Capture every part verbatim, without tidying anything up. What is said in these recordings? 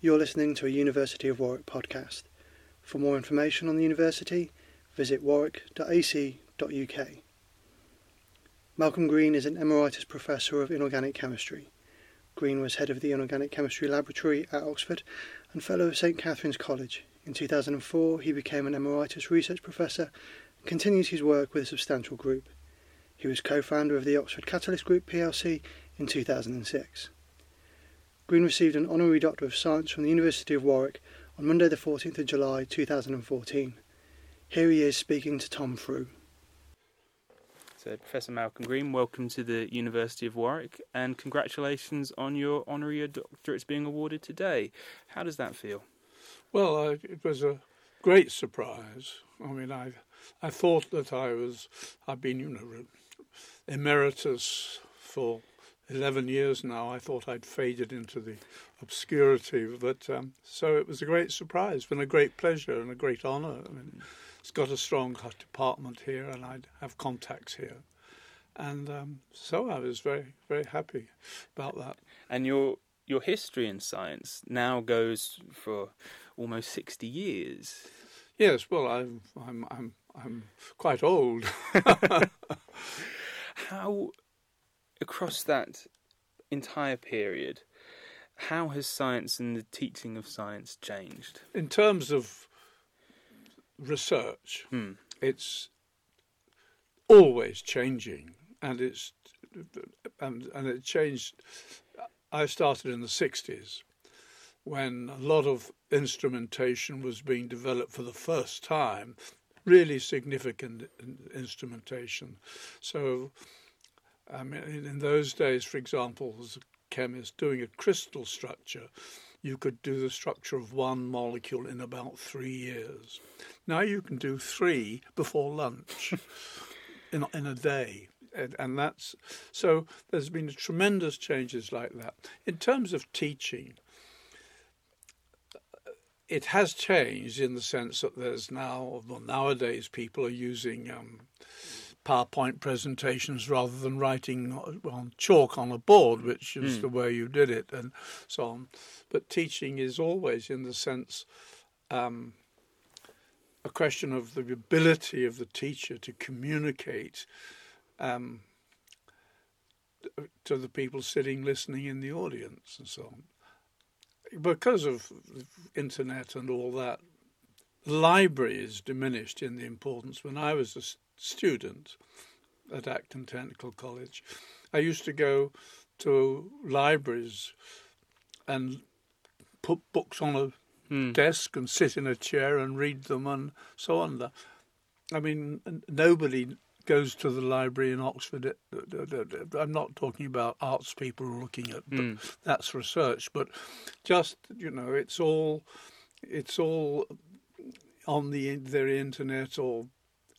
You're listening to a University of Warwick podcast. For more information on the university, visit warwick dot a c dot u k. Malcolm Green is an Emeritus Professor of Inorganic Chemistry. Green was head of the Inorganic Chemistry Laboratory at Oxford and Fellow of Saint Catherine's College. In two thousand four, he became an Emeritus Research Professor and continues his work with a substantial group. He was co-founder of the Oxford Catalyst Group P L C in two thousand six. Green received an Honorary Doctor of Science from the University of Warwick on Monday the fourteenth of July two thousand fourteen. Here he is speaking to Tom Frew. So Professor Malcolm Green, welcome to the University of Warwick and congratulations on your Honorary Doctorate being awarded today. How does that feel? Well, I, it was a great surprise. I mean, I I thought that I was, I've been, you know, emeritus for eleven years now. I thought I'd faded into the obscurity, but um, so it was a great surprise and a great pleasure and a great honour. I mean, it's got a strong department here and I have contacts here. And um, so I was very, very happy about that. And your your history in science now goes for almost sixty years. Yes, well, I'm I'm I'm, I'm quite old. How, across that entire period, how has science and the teaching of science changed? In terms of research, hmm. it's always changing, and it's and, and it changed. I started in the sixties, when a lot of instrumentation was being developed for the first time, really significant instrumentation. So, I mean, in those days, for example, as a chemist doing a crystal structure, you could do the structure of one molecule in about three years. Now you can do three before lunch in in a day, and, and that's so. There's been tremendous changes like that in terms of teaching. It has changed in the sense that there's now well, nowadays people are using Um, PowerPoint presentations rather than writing on chalk on a board, which is mm. the way you did it, and so on. But teaching is always, in the sense, um, a question of the ability of the teacher to communicate um, to the people sitting, listening in the audience, and so on. Because of the internet and all that, libraries diminished in the importance. When I was a student at Acton Technical College, I used to go to libraries and put books on a hmm. desk and sit in a chair and read them and so on. I mean, nobody goes to the library in Oxford. I'm not talking about arts people looking at hmm. but that's research, but just, you know, it's all it's all on the their internet, or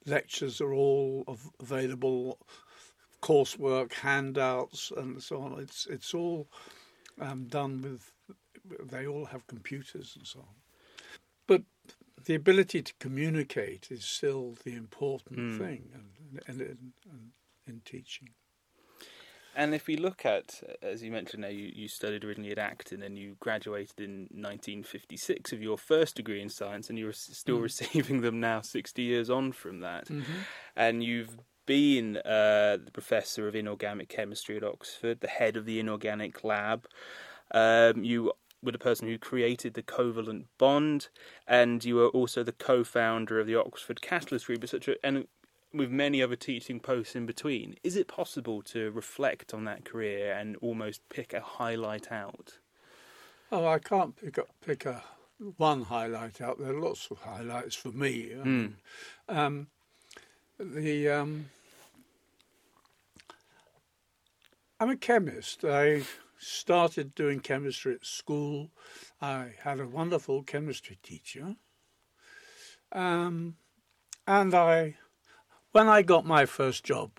lectures are all available, coursework, handouts, and so on. It's it's all um, done with. They all have computers and so on. But the ability to communicate is still the important mm. thing, and in, in, in, in teaching. And if we look at, as you mentioned now, you, you studied originally at Acton and you graduated in nineteen fifty-six of your first degree in science, and you're still mm. receiving them now sixty years on from that. Mm-hmm. And you've been uh, the Professor of Inorganic Chemistry at Oxford, the head of the Inorganic Lab. Um, you were the person who created the covalent bond, and you were also the co-founder of the Oxford Catalyst Group, et cetera, and with many other teaching posts in between. Is it possible to reflect on that career and almost pick a highlight out? Oh, I can't pick up, pick a one highlight out. There are lots of highlights for me. Mm. Um, the um, I'm a chemist. I started doing chemistry at school. I had a wonderful chemistry teacher, um, and I. When I got my first job,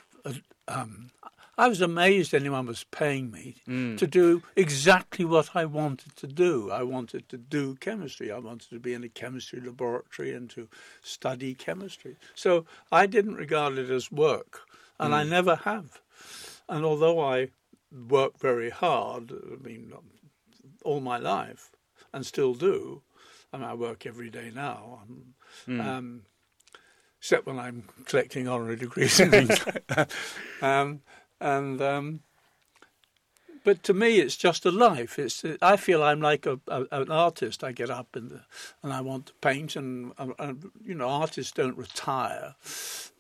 um, I was amazed anyone was paying me mm. to do exactly what I wanted to do. I wanted to do chemistry. I wanted to be in a chemistry laboratory and to study chemistry. So I didn't regard it as work, and mm. I never have. And although I worked very hard, I mean, all my life, and still do. And I work every day now, mm. um, except when I'm collecting honorary degrees and things like that. Um, and um, but to me, it's just a life. It's I feel I'm like a, a, an artist. I get up and and I want to paint, and, and you know, artists don't retire.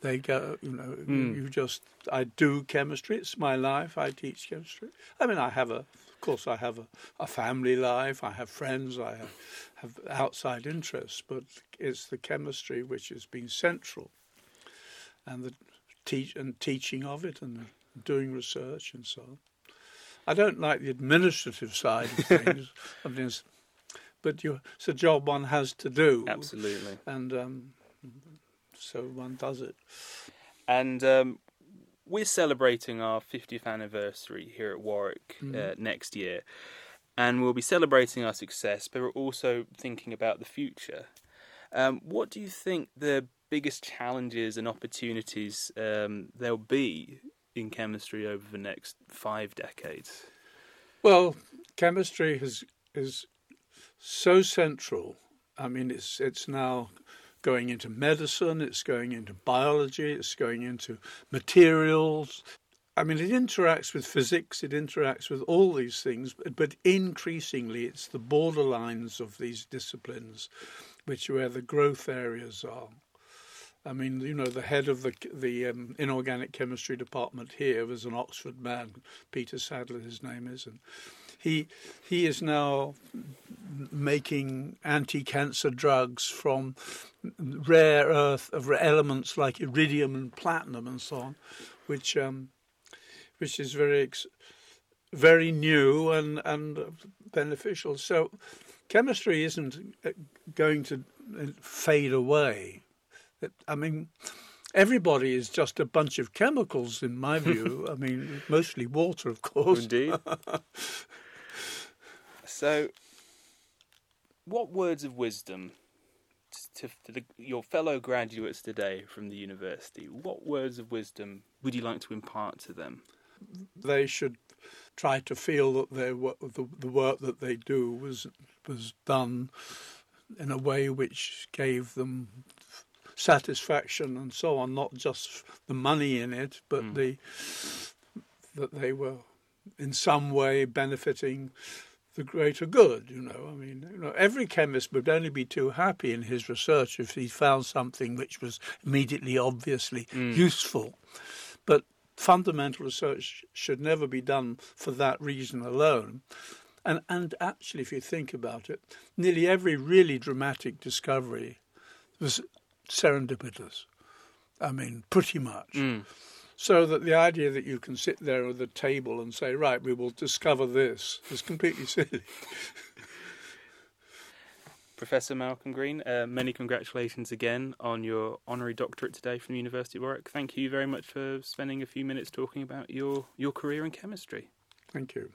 They go, you know, mm. you just. I do chemistry. It's my life. I teach chemistry. I mean, I have a. Of course, I have a, a family life, I have friends, I have, have outside interests, but it's the chemistry which has been central, and the teach and teaching of it and doing research and so on. I don't like the administrative side of things, I mean, but you, it's a job one has to do. Absolutely. And um, so one does it. And... Um... We're celebrating our fiftieth anniversary here at Warwick mm. uh, next year, and we'll be celebrating our success, but we're also thinking about the future. Um, what do you think the biggest challenges and opportunities um, there'll be in chemistry over the next five decades? Well, chemistry has, is so central. I mean, it's it's now... going into medicine, it's going into biology, it's going into materials. I mean, it interacts with physics, it interacts with all these things, but, but increasingly it's the borderlines of these disciplines which where the growth areas are. I mean, you know, the head of the the um, inorganic chemistry department here was an Oxford man, Peter Sadler his name is, and He he is now making anti-cancer drugs from rare earth of elements like iridium and platinum and so on, which um, which is very very new and and beneficial. So chemistry isn't going to fade away. I mean. Everybody is just a bunch of chemicals, in my view. I mean, mostly water, of course. Indeed. So, what words of wisdom to, to the, your fellow graduates today from the university, what words of wisdom would you like to impart to them? They should try to feel that their, the, the work that they do was was done in a way which gave them satisfaction and so on, not just the money in it, but mm. the that they were in some way benefiting the greater good, you know. I mean, you know, every chemist would only be too happy in his research if he found something which was immediately, obviously mm. useful. But fundamental research should never be done for that reason alone. And and actually, if you think about it, nearly every really dramatic discovery was serendipitous. I mean, pretty much. Mm. So that the idea that you can sit there at the table and say, right, we will discover this, is completely silly. Professor Malcolm Green, uh, many congratulations again on your honorary doctorate today from the University of Warwick. Thank you very much for spending a few minutes talking about your, your career in chemistry. Thank you.